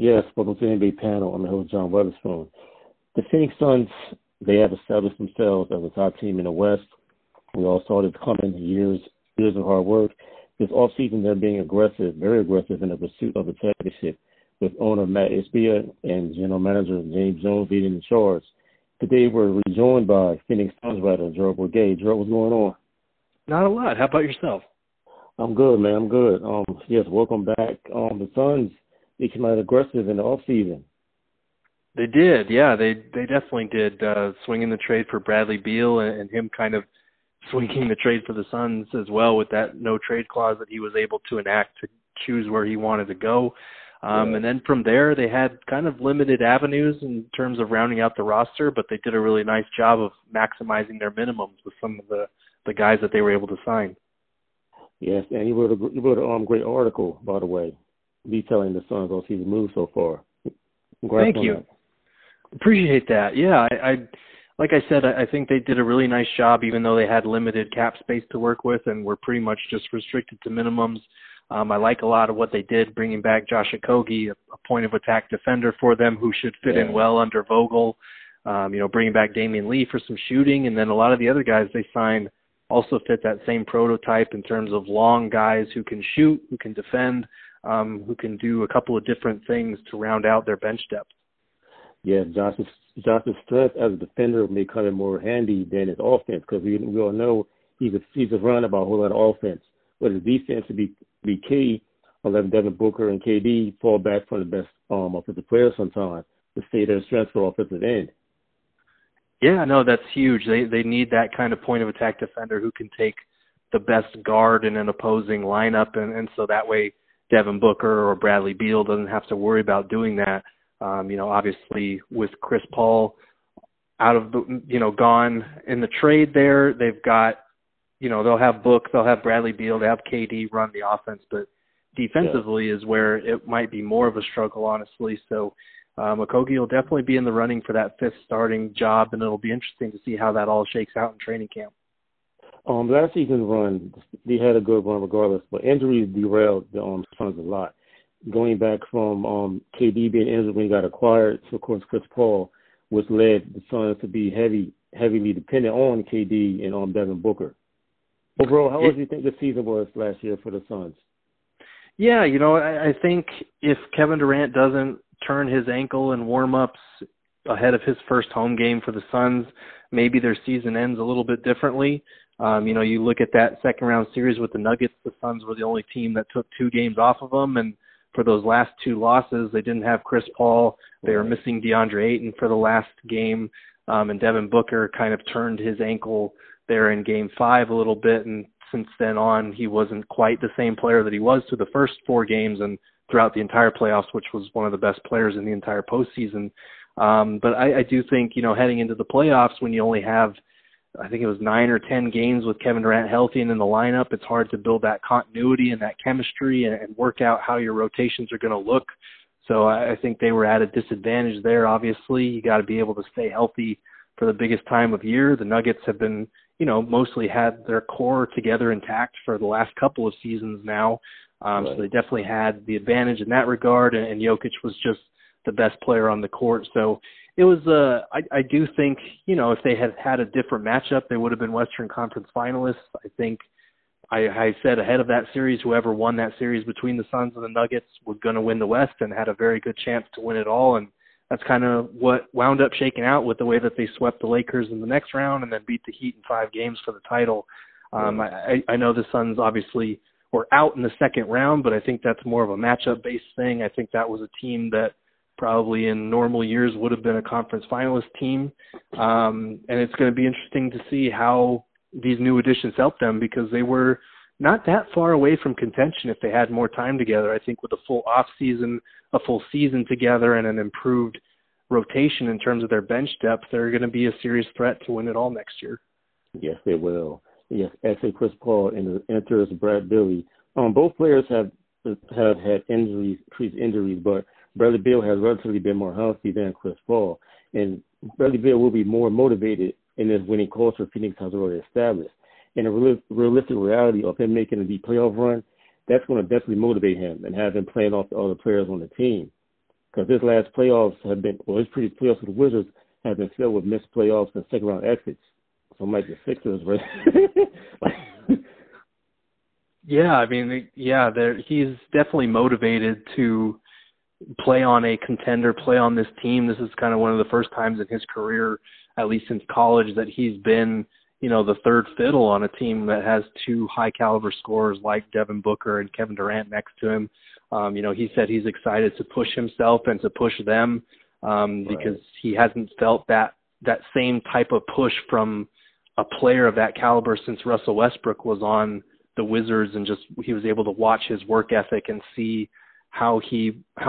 Yes, welcome to the NBA panel. I'm your host, John Weatherstone. The Phoenix Suns, they have established themselves as a top team in the West. We all saw this coming, years of hard work. This offseason, they're being aggressive, very aggressive in the pursuit of a championship, with owner Mat Ishbia and general manager James Jones leading the charge. Today, we're rejoined by Phoenix Suns writer Gerald Bourguet. Gerald, what's going on? Not a lot. How about yourself? I'm good, man. I'm good. Yes, welcome back. The Suns, they came out aggressive in the offseason. They did, yeah. They definitely did, swinging the trade for Bradley Beal and him kind of swinging the trade for the Suns as well with that no-trade clause that he was able to enact to choose where he wanted to go. Yeah. And then from there, they had kind of limited avenues in terms of rounding out the roster, but they did a really nice job of maximizing their minimums with some of the guys that they were able to sign. Yes, and you wrote a great article, by the way, detailing the Suns' offseason moves so far. Congrats. Thank you. That. Appreciate that. Yeah, I think they did a really nice job, even though they had limited cap space to work with and were pretty much just restricted to minimums. I like a lot of what they did, bringing back Josh Okogie, a point-of-attack defender for them who should fit in well under Vogel, bringing back Damian Lee for some shooting, and then a lot of the other guys they signed also fit that same prototype in terms of long guys who can shoot, who can defend, who can do a couple of different things to round out their bench depth. Yeah, Josh's strength as a defender may come in more handy than his offense, because we all know he's a roundabout whole lot of offense. But his defense would be key, unless Devin Booker and KD fall back from the best offensive players sometimes to stay their strengths for offensive end. Yeah, no, that's huge. They need that kind of point-of-attack defender who can take the best guard in an opposing lineup, and so that way Devin Booker or Bradley Beal doesn't have to worry about doing that. Obviously with Chris Paul out of the, gone in the trade there, they've got, they'll have Book, they'll have Bradley Beal, they have KD run the offense, but defensively is where it might be more of a struggle, honestly. So Okogie will definitely be in the running for that fifth starting job, and it'll be interesting to see how that all shakes out in training camp. Last season's run, they had a good run regardless, but injuries derailed the Suns a lot. Going back from KD being injured when he got acquired to, of course, Chris Paul, which led the Suns to be heavily dependent on KD and Devin Booker. Overall, how do you think the season was last year for the Suns? Yeah, I think if Kevin Durant doesn't turn his ankle in warm-ups ahead of his first home game for the Suns, maybe their season ends a little bit differently. You look at that second-round series with the Nuggets, the Suns were the only team that took two games off of them, and for those last two losses, they didn't have Chris Paul. They were missing DeAndre Ayton for the last game, and Devin Booker kind of turned his ankle there in Game 5 a little bit, and since then on, he wasn't quite the same player that he was through the first four games and throughout the entire playoffs, which was one of the best players in the entire postseason. But I do think, heading into the playoffs when you only have, I think it was 9 or 10 games with Kevin Durant healthy and in the lineup, it's hard to build that continuity and that chemistry and work out how your rotations are going to look. So I think they were at a disadvantage there, obviously. You got to be able to stay healthy for the biggest time of year. The Nuggets have been, mostly had their core together intact for the last couple of seasons now. Right. So they definitely had the advantage in that regard, and Jokic was just the best player on the court. So it was, I do think, if they had had a different matchup, they would have been Western Conference finalists. I think I said ahead of that series, whoever won that series between the Suns and the Nuggets was going to win the West and had a very good chance to win it all. And that's kind of what wound up shaking out with the way that they swept the Lakers in the next round and then beat the Heat in 5 games for the title. I know the Suns obviously were out in the second round, but I think that's more of a matchup-based thing. I think that was a team that probably in normal years would have been a conference finalist team. And it's going to be interesting to see how these new additions help them, because they were not that far away from contention if they had more time together. I think with a full off season, a full season together, and an improved rotation in terms of their bench depth, they're going to be a serious threat to win it all next year. Yes, they will. Yes, actually Chris Paul enters Brad Billy. Both players have had increased injuries, but Bradley Beal has relatively been more healthy than Chris Paul, and Bradley Beal will be more motivated in this winning culture Phoenix has already established. And the realistic reality of him making a deep playoff run, that's going to definitely motivate him and have him playing off the other players on the team. because his last playoffs have been, or his previous playoffs with the Wizards have been filled with missed playoffs and second round exits. So I'm like the Sixers, right? Yeah, I mean, yeah, he's definitely motivated to play on a contender, play on this team. This is kind of one of the first times in his career, at least since college, that he's been, you know, the third fiddle on a team that has two high-caliber scorers like Devin Booker and Kevin Durant next to him. You know, he said he's excited to push himself and to push them because he hasn't felt that same type of push from a player of that caliber since Russell Westbrook was on the Wizards, and just he was able to watch his work ethic and see how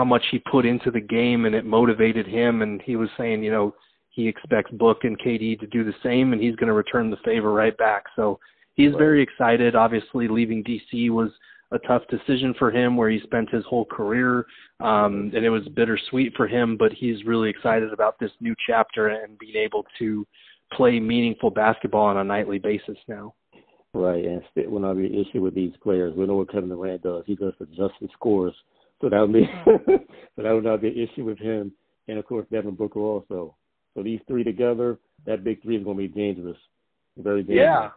much he put into the game, and it motivated him. And he was saying, you know, he expects Book and KD to do the same, and he's going to return the favor right back. So he's very excited. Obviously, leaving DC was a tough decision for him, where he spent his whole career, and it was bittersweet for him, but he's really excited about this new chapter and being able to play meaningful basketball on a nightly basis now. Right, and it will not be an issue with these players. We know what Kevin Durant does. He just adjusts his scores. So that would not be an issue with him. And, of course, Devin Booker also. So these three together, that big three is going to be dangerous. Very dangerous.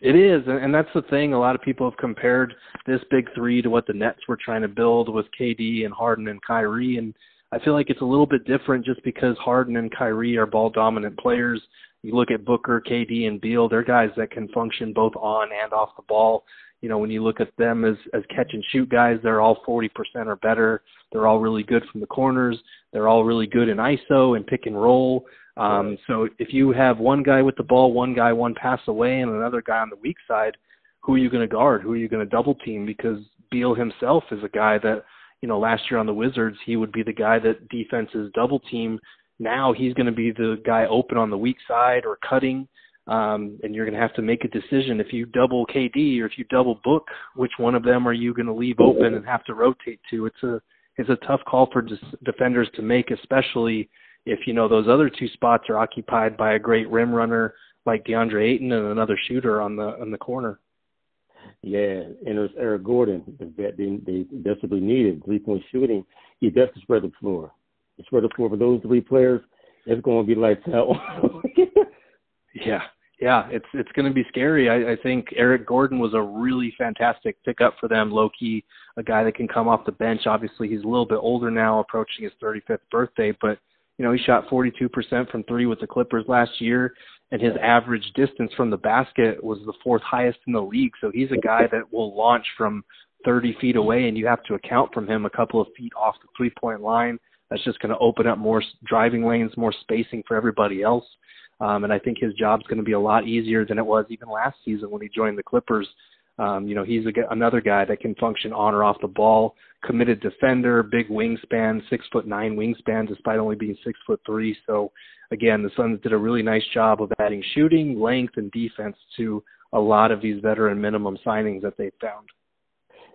Yeah, it is. And that's the thing. A lot of people have compared this big three to what the Nets were trying to build with KD and Harden and Kyrie. And I feel like it's a little bit different just because Harden and Kyrie are ball-dominant players. You look at Booker, KD, and Beal, they're guys that can function both on and off the ball. You know, when you look at them as catch-and-shoot guys, they're all 40% or better. They're all really good from the corners. They're all really good in ISO and pick and roll. So if you have one guy with the ball, one guy one pass away, and another guy on the weak side, who are you going to guard? Who are you going to double-team? Because Beal himself is a guy that, you know, last year on the Wizards, he would be the guy that defenses double-team. Now he's going to be the guy open on the weak side or cutting. And you're going to have to make a decision if you double KD or if you double Book, which one of them are you going to leave open and have to rotate to? It's a tough call for defenders to make, especially if, you know, those other two spots are occupied by a great rim runner like DeAndre Ayton and another shooter on the corner. Yeah, and it was Eric Gordon that they desperately needed, three-point shooting. He definitely spread the floor. He spread the floor for those three players. It's going to be like hell. Yeah, it's going to be scary. I think Eric Gordon was a really fantastic pickup for them, low-key, a guy that can come off the bench. Obviously, he's a little bit older now, approaching his 35th birthday, but, you know, he shot 42% from three with the Clippers last year, and his average distance from the basket was the fourth highest in the league, so he's a guy that will launch from 30 feet away, and you have to account from him a couple of feet off the three-point line. That's just going to open up more driving lanes, more spacing for everybody else. And I think his job's going to be a lot easier than it was even last season when he joined the Clippers. You know, he's another guy that can function on or off the ball, committed defender, big wingspan, 6'9" wingspan, despite only being 6'3". So again, the Suns did a really nice job of adding shooting, length, and defense to a lot of these veteran minimum signings that they found.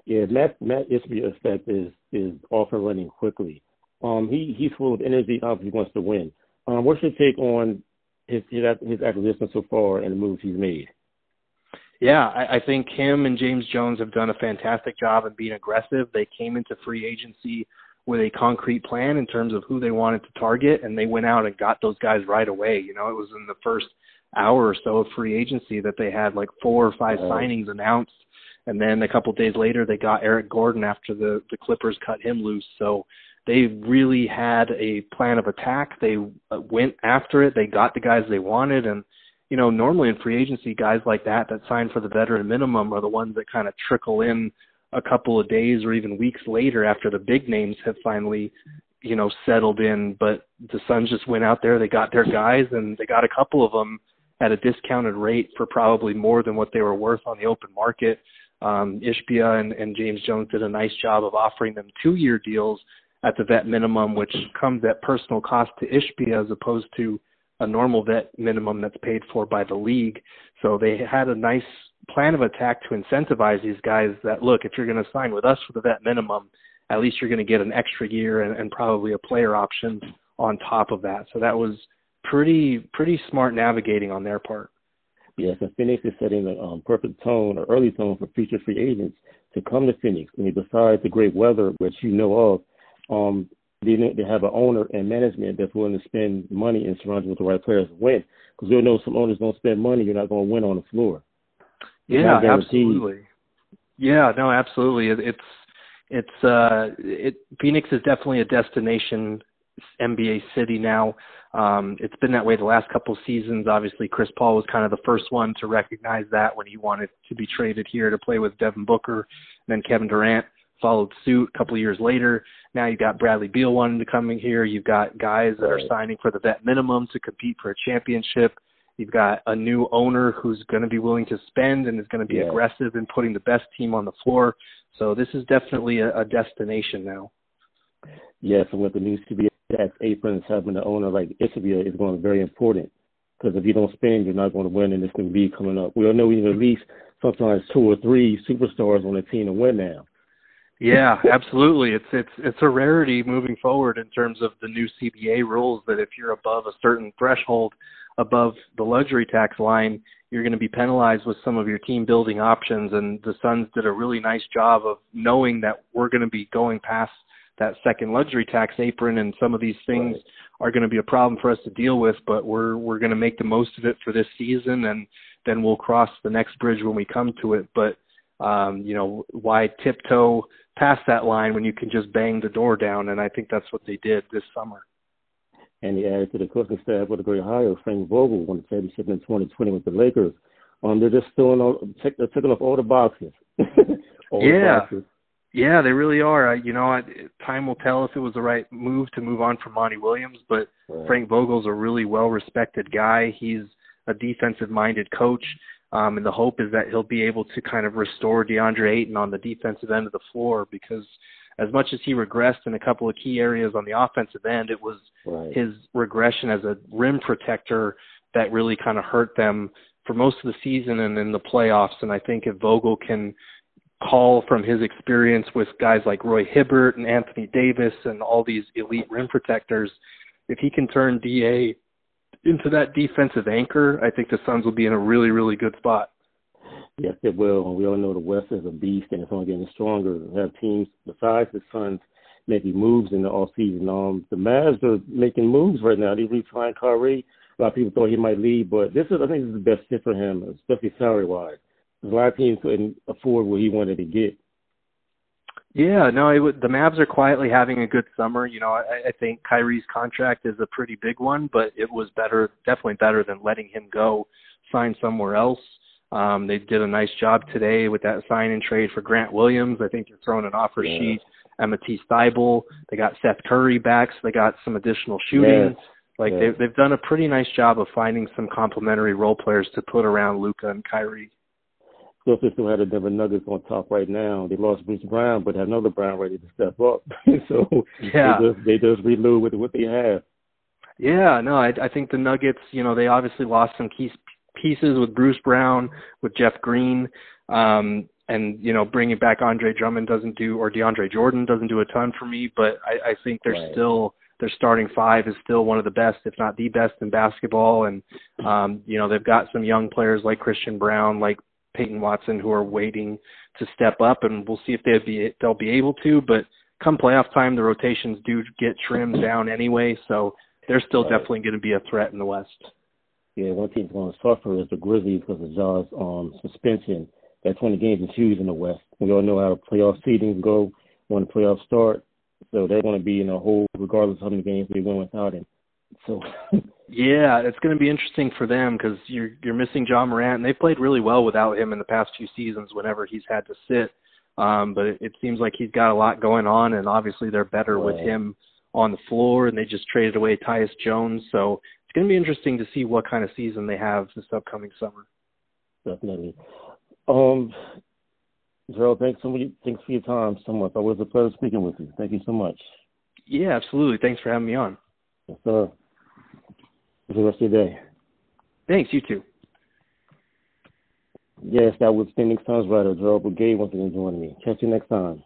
Yeah, Mat Ishbia's effect is often running quickly. He's full of energy. Obviously, wants to win. What's your take on his acquisition so far and the moves he's made? Yeah, I think him and James Jones have done a fantastic job of being aggressive. They came into free agency with a concrete plan in terms of who they wanted to target, and they went out and got those guys right away. You know, it was in the first hour or so of free agency that they had like 4 or 5 signings announced, and then a couple of days later they got Eric Gordon after the Clippers cut him loose. So they really had a plan of attack. They went after it. They got the guys they wanted. And, you know, normally in free agency, guys like that sign for the veteran minimum are the ones that kind of trickle in a couple of days or even weeks later after the big names have finally, you know, settled in. But the Suns just went out there. They got their guys, and they got a couple of them at a discounted rate for probably more than what they were worth on the open market. Ishbia and James Jones did a nice job of offering them 2-year deals at the vet minimum, which comes at personal cost to Ishbia as opposed to a normal vet minimum that's paid for by the league. So they had a nice plan of attack to incentivize these guys that, look, if you're going to sign with us for the vet minimum, at least you're going to get an extra year and probably a player option on top of that. So that was pretty smart navigating on their part. Yes, and Phoenix is setting the perfect tone or early tone for future free agents to come to Phoenix. I mean, besides the great weather, which you know of, They have an owner and management that's willing to spend money and surround you with the right players to win. Because you'll know some owners don't spend money, you're not going to win on the floor. Yeah, absolutely. Yeah, no, absolutely. Phoenix is definitely a destination NBA city now. It's been that way the last couple of seasons. Obviously, Chris Paul was kind of the first one to recognize that when he wanted to be traded here to play with Devin Booker. And then Kevin Durant followed suit a couple of years later. Now you've got Bradley Beal wanting to come in here. You've got guys that are signing for the vet minimum to compete for a championship. You've got a new owner who's going to be willing to spend and is going to be aggressive in putting the best team on the floor. So this is definitely a destination now. Yes, and with the news to be that's aprons having the owner like Ishbia is going to be very important, because if you don't spend, you're not going to win in this new league coming up. We all know we need at least sometimes 2 or 3 superstars on a team to win now. Yeah, absolutely. It's a rarity moving forward in terms of the new CBA rules that if you're above a certain threshold, above the luxury tax line, you're going to be penalized with some of your team building options. And the Suns did a really nice job of knowing that we're going to be going past that second luxury tax apron, and some of these things are going to be a problem for us to deal with, but we're going to make the most of it for this season, and then we'll cross the next bridge when we come to it. But why tiptoe past that line when you can just bang the door down? And I think that's what they did this summer. And he added to the coaching staff with a great hire. Frank Vogel won the championship in 2020 with the Lakers. They're just they're taking off all the boxes. all the boxes. Yeah, they really are. Time will tell if it was the right move to move on from Monty Williams, but Frank Vogel's a really well-respected guy. He's a defensive-minded coach, and the hope is that he'll be able to kind of restore DeAndre Ayton on the defensive end of the floor, because as much as he regressed in a couple of key areas on the offensive end, it was his regression as a rim protector that really kind of hurt them for most of the season and in the playoffs. And I think if Vogel can call from his experience with guys like Roy Hibbert and Anthony Davis and all these elite rim protectors, if he can turn DA into that defensive anchor, I think the Suns will be in a really, really good spot. Yes, it will. We all know the West is a beast, and it's only getting stronger. We have teams besides the Suns making moves in the offseason. The Mavs are making moves right now. They re-signed Kyrie. A lot of people thought he might leave, but I think this is the best fit for him, especially salary-wise. A lot of teams couldn't afford what he wanted to get. Yeah, no, the Mavs are quietly having a good summer. I think Kyrie's contract is a pretty big one, but it was definitely better than letting him go sign somewhere else. They did a nice job today with that sign and trade for Grant Williams. I think they're throwing an offer sheet at Matisse Thybulle. They got Seth Curry back, so they got some additional shooting. They've done a pretty nice job of finding some complementary role players to put around Luka and Kyrie. They still have the Denver Nuggets on top right now. They lost Bruce Brown, but have another Brown ready to step up. They just reload with what they have. Yeah, no, I think the Nuggets, they obviously lost some key pieces with Bruce Brown, with Jeff Green, and, bringing back Andre Drummond or DeAndre Jordan doesn't do a ton for me, but I think they're still – their starting five is still one of the best, if not the best, in basketball. And, they've got some young players like Christian Brown, like Peyton Watson, who are waiting to step up, and we'll see if they'll be able to, but come playoff time, the rotations do get trimmed down anyway, so they're still definitely going to be a threat in the West. Yeah, one team's going to suffer is the Grizzlies because of Ja's suspension. That 20 games is huge in the West. We all know how the playoff seedings go when the playoffs start, so they're going to be in a hole regardless of how many games they win without him. So yeah, it's going to be interesting for them because you're missing Ja Morant, and they've played really well without him in the past few seasons whenever he's had to sit. But it seems like he's got a lot going on, and obviously they're better with him on the floor, and they just traded away Tyus Jones. So it's going to be interesting to see what kind of season they have this upcoming summer. Definitely. Gerald, thanks for your time so much. Always a pleasure speaking with you. Thank you so much. Yeah, absolutely. Thanks for having me on. Yes, sir. Enjoy the rest of your day. Thanks, you too. Yes, that was Phoenix Suns writer Gerald Bourguet once again joining me. Catch you next time.